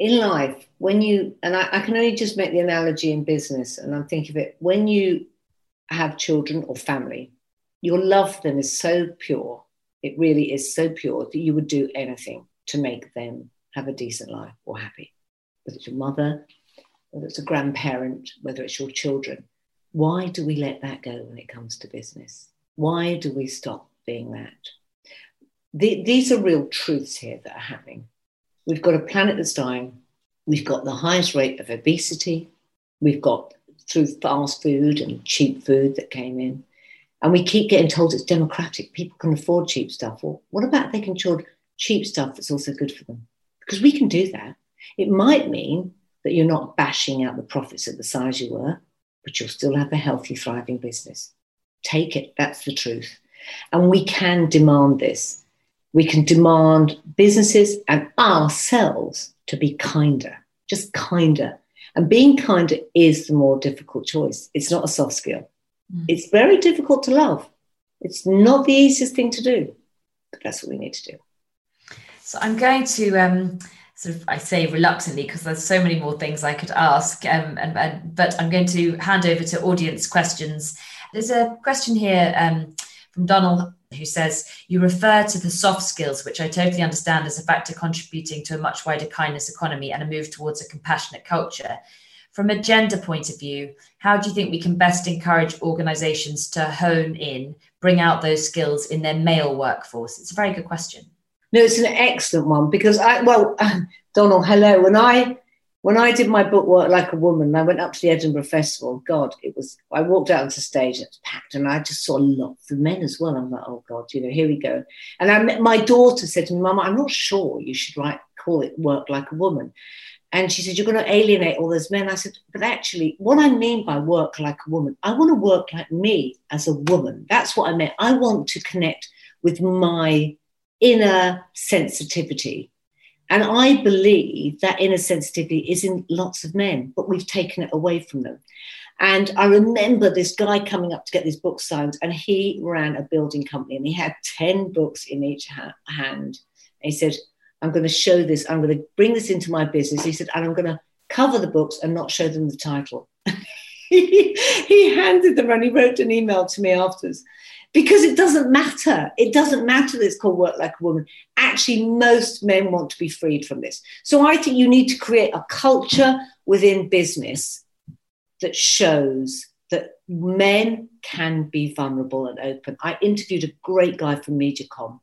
in life, when you, and I, I can only just make the analogy in business, and I'm thinking of it, when you have children or family, your love for them is so pure, it really is so pure that you would do anything to make them have a decent life or happy. Whether it's your mother, whether it's a grandparent, whether it's your children. Why do we let that go when it comes to business? Why do we stop being that? The, these are real truths here that are happening. We've got a planet that's dying. We've got the highest rate of obesity. We've got through fast food and cheap food that came in. And we keep getting told it's democratic. People can afford cheap stuff. Well, what about they can afford cheap stuff that's also good for them? Because we can do that. It might mean that you're not bashing out the profits at the size you were, but you'll still have a healthy, thriving business. Take it. That's the truth. And we can demand this. We can demand businesses and ourselves to be kinder, just kinder. And being kinder is the more difficult choice. It's not a soft skill. Mm. It's very difficult to love. It's not the easiest thing to do, but that's what we need to do. So I'm going to um, sort of, I say reluctantly, because there's so many more things I could ask, um, and, and, but I'm going to hand over to audience questions. There's a question here um, from Donald, who says, you refer to the soft skills, which I totally understand as a factor contributing to a much wider kindness economy and a move towards a compassionate culture. From a gender point of view, how do you think we can best encourage organisations to hone in, bring out those skills in their male workforce? It's a very good question. No, it's an excellent one because I, well, Donald, hello. When I, when I did my book Work Like a Woman, I went up to the Edinburgh Festival. God, it was, I walked out onto the stage and it was packed and I just saw a lot of men as well. I'm like, oh God, you know, here we go. And I met, my daughter said to me, Mama, I'm not sure you should write, call it Work Like a Woman. And she said, you're going to alienate all those men. I said, but actually, what I mean by work like a woman, I want to work like me as a woman. That's what I meant. I want to connect with my inner sensitivity. And I believe that inner sensitivity is in lots of men, but we've taken it away from them. And I remember this guy coming up to get these books signed, and he ran a building company, and he had ten books in each ha- hand. And he said, I'm going to show this. I'm going to bring this into my business. He said, and I'm going to cover the books and not show them the title. he, he handed them and he wrote an email to me afterwards. Because it doesn't matter. It doesn't matter that it's called Work Like a Woman. Actually, most men want to be freed from this. So I think you need to create a culture within business that shows that men can be vulnerable and open. I interviewed a great guy from MediaCom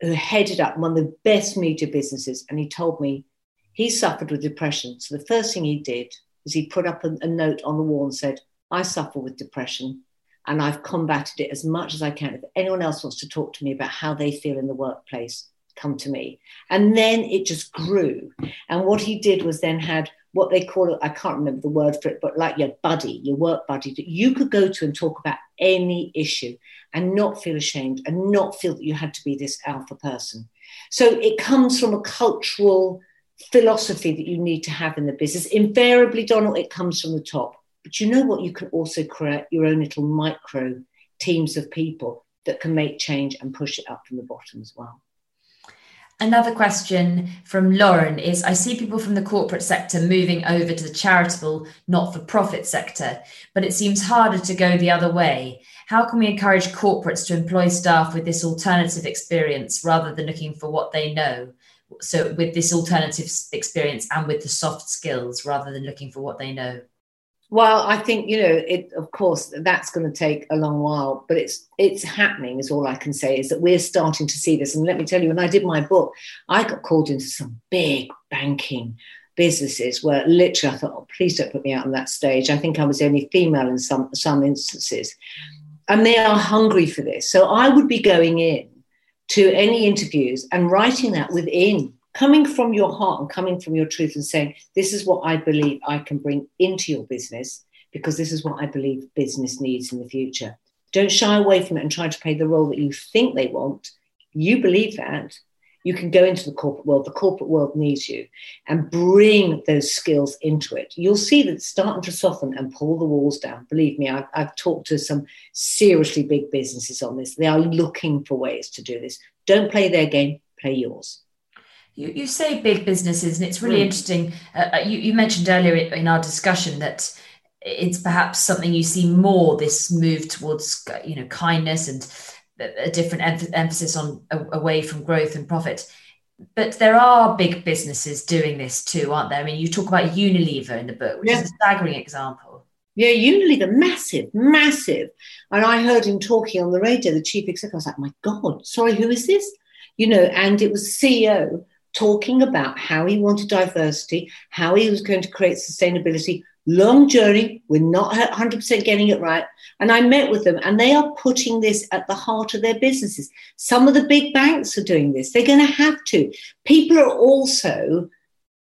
who headed up one of the best media businesses, and he told me he suffered with depression. So the first thing he did is he put up a, a note on the wall and said, I suffer with depression, and I've combated it as much as I can. If anyone else wants to talk to me about how they feel in the workplace, come to me. And then it just grew. And what he did was then had what they call it, I can't remember the word for it, but like your buddy, your work buddy, that you could go to and talk about any issue and not feel ashamed and not feel that you had to be this alpha person. So it comes from a cultural philosophy that you need to have in the business. Invariably, Donald, it comes from the top. But you know what? You can also create your own little micro teams of people that can make change and push it up from the bottom as well. Another question from Lauren is, I see people from the corporate sector moving over to the charitable, not-for-profit sector, but it seems harder to go the other way. How can we encourage corporates to employ staff with this alternative experience rather than looking for what they know? So with this alternative experience and with the soft skills rather than looking for what they know? Well, I think, you know, it, of course, that's going to take a long while, but it's it's happening is all I can say, is that we're starting to see this. And let me tell you, when I did my book, I got called into some big banking businesses where literally I thought, oh, please don't put me out on that stage. I think I was the only female in some some instances. And they are hungry for this. So I would be going in to any interviews and writing that within, coming from your heart and coming from your truth and saying, this is what I believe I can bring into your business because this is what I believe business needs in the future. Don't shy away from it and try to play the role that you think they want. You believe that. You can go into the corporate world. The corporate world needs you and bring those skills into it. You'll see that it's starting to soften and pull the walls down. Believe me, I've, I've talked to some seriously big businesses on this. They are looking for ways to do this. Don't play their game, play yours. You, you say big businesses, and it's really mm. interesting. Uh, you, you mentioned earlier in our discussion that it's perhaps something you see more, this move towards, you know, kindness and a different em- emphasis on a, away from growth and profit. But there are big businesses doing this too, aren't there? I mean, you talk about Unilever in the book, which yeah. is a staggering example. Yeah, Unilever, massive, massive. And I heard him talking on the radio, the chief executive. I was like, my God, sorry, who is this? You know, and it was C E O talking about how he wanted diversity, how he was going to create sustainability. Long journey. We're not one hundred percent getting it right. And I met with them, and they are putting this at the heart of their businesses. Some of the big banks are doing this. They're going to have to. People are also,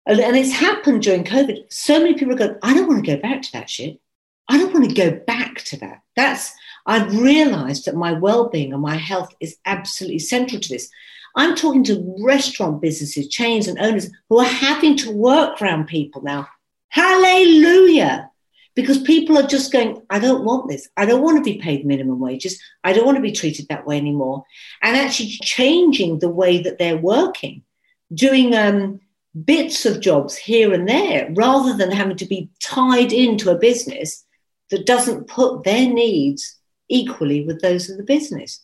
and it's happened during COVID, so many people are going, I don't want to go back to that shit. I don't want to go back to that. That's, I've realized that my well-being and my health is absolutely central to this. I'm talking to restaurant businesses, chains and owners who are having to work around people now. Hallelujah. Because people are just going, I don't want this. I don't want to be paid minimum wages. I don't want to be treated that way anymore. And actually changing the way that they're working, doing um, bits of jobs here and there, rather than having to be tied into a business. that doesn't put their needs equally with those of the business.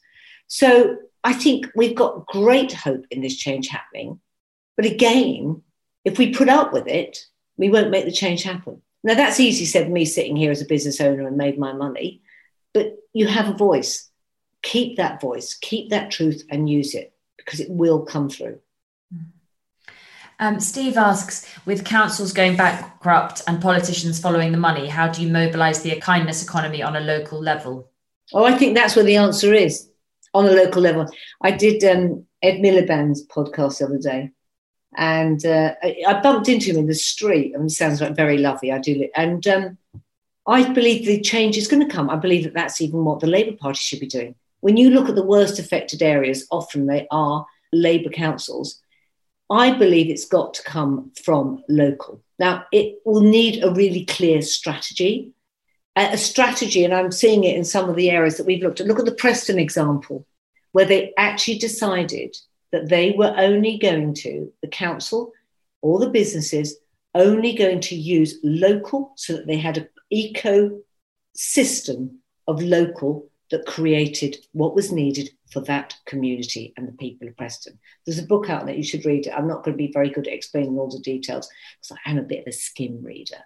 So I think we've got great hope in this change happening. But again, if we put up with it, we won't make the change happen. Now, that's easy said, me sitting here as a business owner and made my money. But you have a voice. Keep that voice, keep that truth and use it, because it will come through. Um, Steve asks, with councils going bankrupt and politicians following the money, how do you mobilise the kindness economy on a local level? Oh, I think that's where the answer is, on a local level. I did um, Ed Miliband's podcast the other day, and uh, I, I bumped into him in the street. I mean, it sounds like very lovely, I do. And um, I believe the change is going to come. I believe that that's even what the Labour Party should be doing. When you look at the worst affected areas, often they are Labour councils. I believe it's got to come from local. Now, it will need a really clear strategy, a strategy, and I'm seeing it in some of the areas that we've looked at. Look at the Preston example, where they actually decided that they were only going to, the council or the businesses, only going to use local, so that they had an ecosystem of local that created what was needed for that community and the people of Preston. There's a book out there, you should read it. I'm not going to be very good at explaining all the details because I am a bit of a skim reader.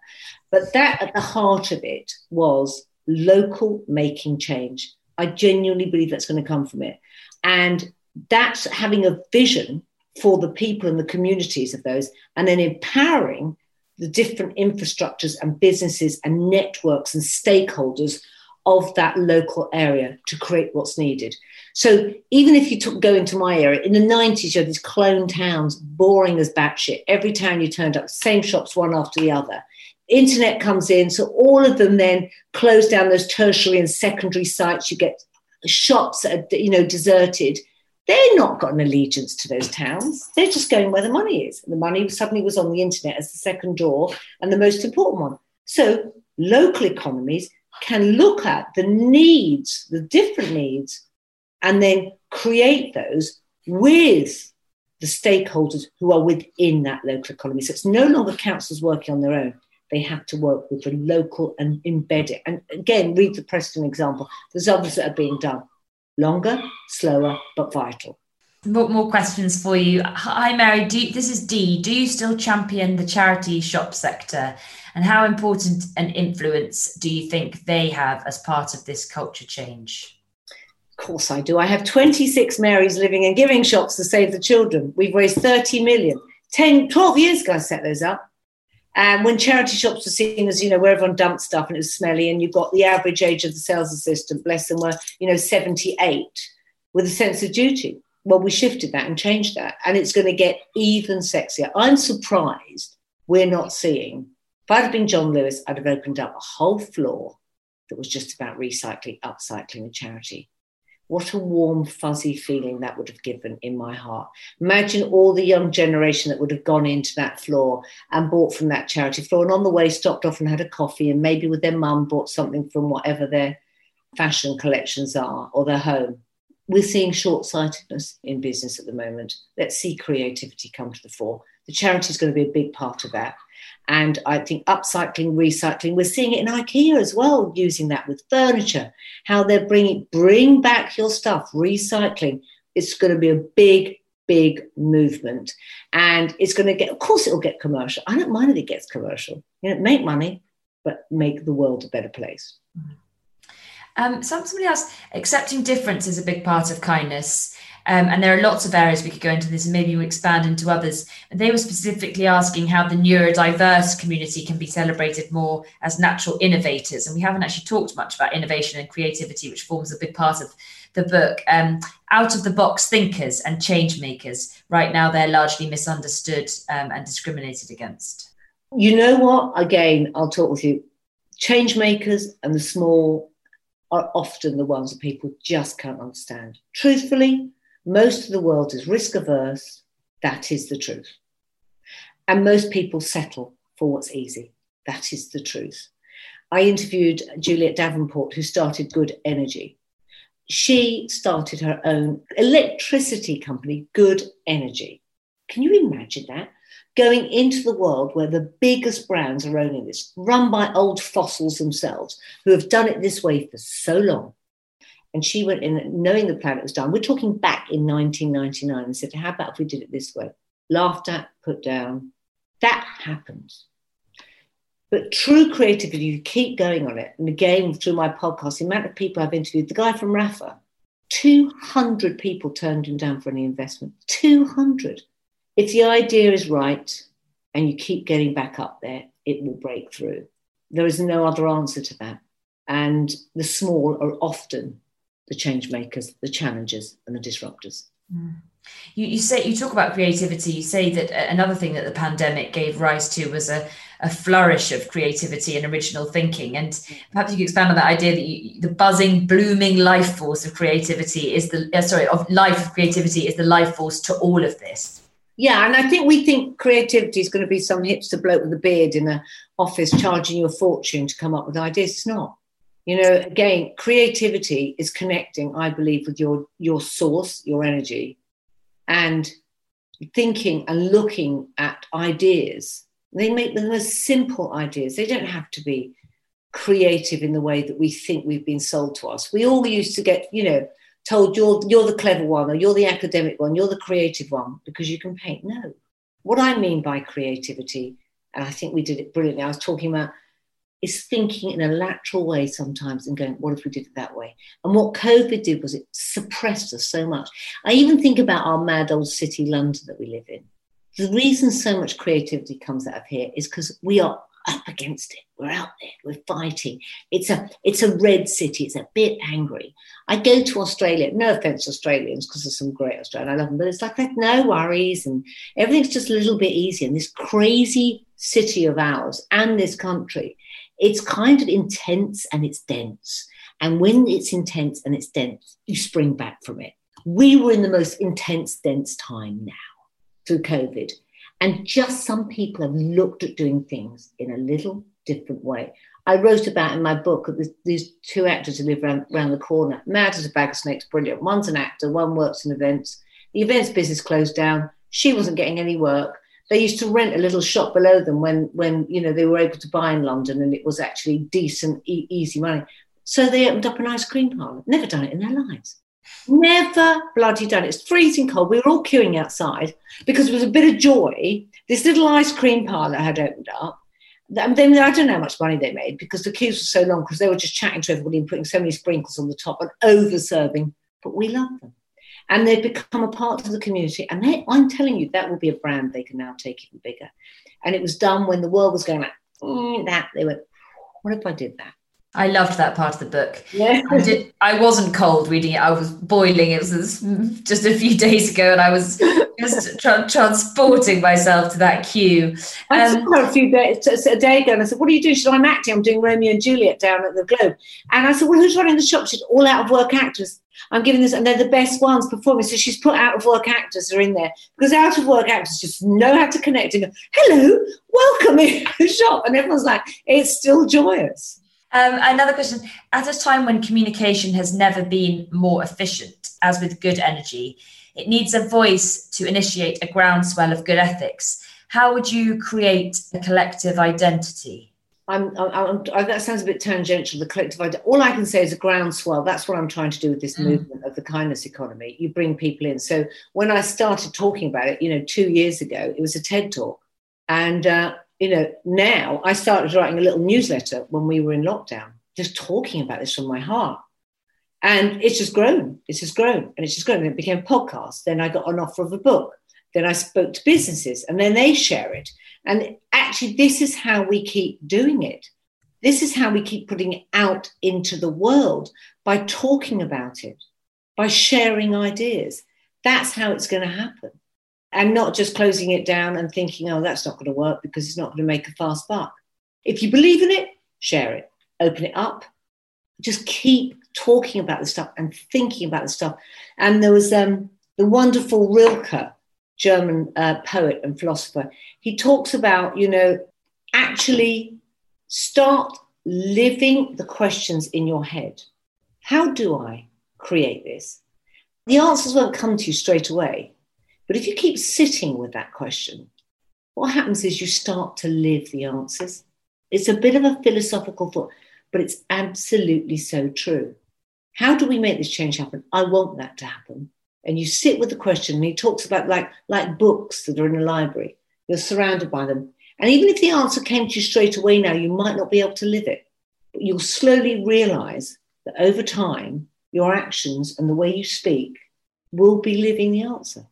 But that at the heart of it was local making change. I genuinely believe that's going to come from it. And that's having a vision for the people and the communities of those, and then empowering the different infrastructures and businesses and networks and stakeholders of that local area to create what's needed. So even if you took, go into my area, in the nineties, you had these clone towns, boring as batshit. Every town you turned up, same shops, one after the other. Internet comes in, so all of them then close down those tertiary and secondary sites. You get shops that are, you know, deserted. They're not got an allegiance to those towns. They're just going where the money is. And the money suddenly was on the internet as the second door and the most important one. So local economies can look at the needs, the different needs, and then create those with the stakeholders who are within that local economy. So it's no longer councils working on their own. They have to work with the local and embed it. And again, read the Preston example. There's others that are being done. Longer, slower, but vital. More, more questions for you. Hi, Mary. Do you, this is Dee. Do you still champion the charity shop sector? And how important an influence do you think they have as part of this culture change? Of course I do. I have twenty-six Mary's Living and Giving shops to Save the Children. We've raised thirty million. ten, twelve years ago I set those up. And when charity shops were seen as, you know, where everyone dumped stuff and it was smelly, and you've got the average age of the sales assistant, bless them, were, you know, seventy-eight, with a sense of duty. Well, we shifted that and changed that, and it's going to get even sexier. I'm surprised we're not seeing. If I'd have been John Lewis, I'd have opened up a whole floor that was just about recycling, upcycling and charity. What a warm, fuzzy feeling that would have given in my heart. Imagine all the young generation that would have gone into that floor and bought from that charity floor, and on the way stopped off and had a coffee, and maybe with their mum bought something from whatever their fashion collections are or their home. We're seeing short-sightedness in business at the moment. Let's see creativity come to the fore. The charity is going to be a big part of that. And I think upcycling, recycling, we're seeing it in IKEA as well, using that with furniture, how they're bringing, bring back your stuff, recycling. It's going to be a big, big movement. And it's going to get, of course, it'll get commercial. I don't mind if it gets commercial. You know, make money, but make the world a better place. Mm-hmm. Um, somebody else, accepting difference is a big part of kindness. Um, and there are lots of areas we could go into this, and maybe we expand into others. They were specifically asking how the neurodiverse community can be celebrated more as natural innovators. And we haven't actually talked much about innovation and creativity, which forms a big part of the book. Um, out-of-the-box thinkers and change makers. Right now, they're largely misunderstood um, and discriminated against. You know what? Again, I'll talk with you. Change makers and the small are often the ones that people just can't understand. Truthfully, most of the world is risk averse. That is the truth. And most people settle for what's easy. That is the truth. I interviewed Juliet Davenport, who started Good Energy. She started her own electricity company, Good Energy. Can you imagine that? going into the world where the biggest brands are owning this, run by old fossils themselves, who have done it this way for so long. And she went in knowing the planet was done. We're talking back in nineteen ninety-nine and said, how about if we did it this way? Laughed at, put down. That happened. But true creativity, you keep going on it. And again, through my podcast, the amount of people I've interviewed, the guy from Rafa, two hundred people turned him down for any investment. two hundred. If the idea is right and you keep getting back up there, it will break through. There is no other answer to that. And the small are often the change makers, the challengers and the disruptors. Mm. You, you say, you talk about creativity. You say that another thing that the pandemic gave rise to was a, a flourish of creativity and original thinking. And perhaps you could expand on that idea that you, the buzzing, blooming life force of creativity is the uh, sorry of life of creativity is the life force to all of this. Yeah, and I think we think creativity is going to be some hipster bloke with a beard in an office charging you a fortune to come up with ideas. It's not. You know, again, creativity is connecting, I believe, with your your source, your energy, and thinking and looking at ideas. They make the most simple ideas. They don't have to be creative in the way that we think we've been sold to us. We all used to get, you know, told you're you're the clever one, or you're the academic one, you're the creative one, because you can paint. No. What I mean by creativity, and I think we did it brilliantly, I was talking about, is thinking in a lateral way sometimes and going, what if we did it that way? And what COVID did was it suppressed us so much. I even think about our mad old city, London, that we live in. The reason so much creativity comes out of here is because we are up against it. We're out there. We're fighting. It's a it's a red city. It's a bit angry. I go to Australia. No offence to Australians, because there's some great Australians. I love them. But it's like that. No worries. And everything's just a little bit easier. And this crazy city of ours and this country, it's kind of intense and it's dense. And when it's intense and it's dense, you spring back from it. We were in the most intense, dense time now through COVID. And just some people have looked at doing things in a little different way. I wrote about in my book these two actors who live around, around the corner. Mad as a bag of snakes, brilliant. One's an actor, one works in events. The events business closed down. She wasn't getting any work. They used to rent a little shop below them when, when you know, they were able to buy in London and it was actually decent, e- easy money. So they opened up an ice cream parlour. Never done it in their lives. Never bloody done it. It's freezing cold. We were all queuing outside because it was a bit of joy. This little ice cream parlour had opened up. And then I don't know how much money they made because the queues were so long because they were just chatting to everybody and putting so many sprinkles on the top and over-serving. But we love them. And they've become a part of the community. And they, I'm telling you, that will be a brand they can now take even bigger. And it was done when the world was going like, mm, that. They went, what if I did that? I loved that part of the book. Yeah. I, did, I wasn't cold reading it. I was boiling. It was just a few days ago and I was just tra- transporting myself to that queue. Um, I saw her a few days, a day ago and I said, what are you doing? She said, I'm acting. I'm doing Romeo and Juliet down at the Globe. And I said, well, who's running the shop? She said, all out of work actors. I'm giving this, and they're the best ones performing. So she's put out of work actors are in there because out of work actors just know how to connect and go, hello, welcome in the shop. And everyone's like, it's still joyous. Um, another question, at a time when communication has never been more efficient, as with Good Energy, it needs a voice to initiate a groundswell of good ethics. How would you create a collective identity? I'm, I'm, I'm, that sounds a bit tangential, the collective idea. All I can say is a groundswell. That's what I'm trying to do with this mm. movement of the kindness economy. You bring people in. So when I started talking about it, you know, two years ago, it was a TED talk. And, uh, you know, now I started writing a little newsletter when we were in lockdown, just talking about this from my heart. And it's just grown. It's just grown. And it's just grown. And it became a podcast. Then I got an offer of a book. Then I spoke to businesses and then they share it. And actually, this is how we keep doing it. This is how we keep putting it out into the world, by talking about it, by sharing ideas. That's how it's going to happen. And not just closing it down and thinking, oh, that's not going to work because it's not going to make a fast buck. If you believe in it, share it, open it up. Just keep talking about the stuff and thinking about the stuff. And there was um, the wonderful Rilke, German uh, poet and philosopher. He talks about, you know, actually start living the questions in your head. How do I create this? The answers won't come to you straight away. But if you keep sitting with that question what happens is you start to live the answers. It's a bit of a philosophical thought, but it's absolutely so true. How do we make this change happen? I want that to happen. And you sit with the question, and he talks about like, like books that are in a library. You're surrounded by them. And even if the answer came to you straight away now, you might not be able to live it. But you'll slowly realize that over time, your actions and the way you speak will be living the answer.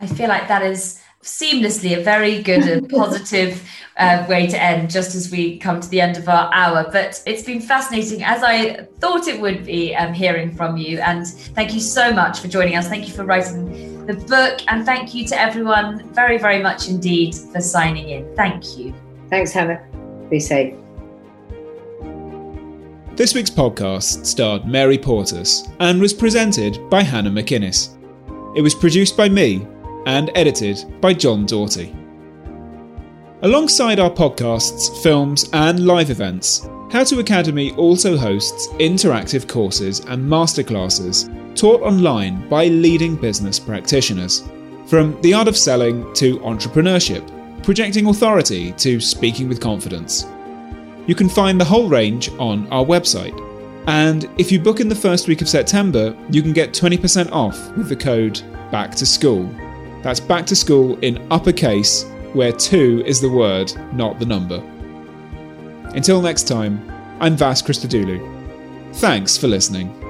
I feel like that is seamlessly a very good and positive uh, way to end, just as we come to the end of our hour. But it's been fascinating, as I thought it would be, um, hearing from you. And thank you so much for joining us. Thank you for writing the book. And thank you to everyone very, very much indeed for signing in. Thank you. Thanks, Hannah. Be safe. This week's podcast starred Mary Portas and was presented by Hannah McInnes. It was produced by me and edited by John Doughty. Alongside our podcasts, films and live events, How To Academy also hosts interactive courses and masterclasses taught online by leading business practitioners. From the art of selling to entrepreneurship, projecting authority to speaking with confidence. You can find the whole range on our website. And if you book in the first week of September, you can get twenty percent off with the code BACKTOSCHOOL. That's back to school in uppercase, where two is the word, not the number. Until next time, I'm Vas Christodoulou. Thanks for listening.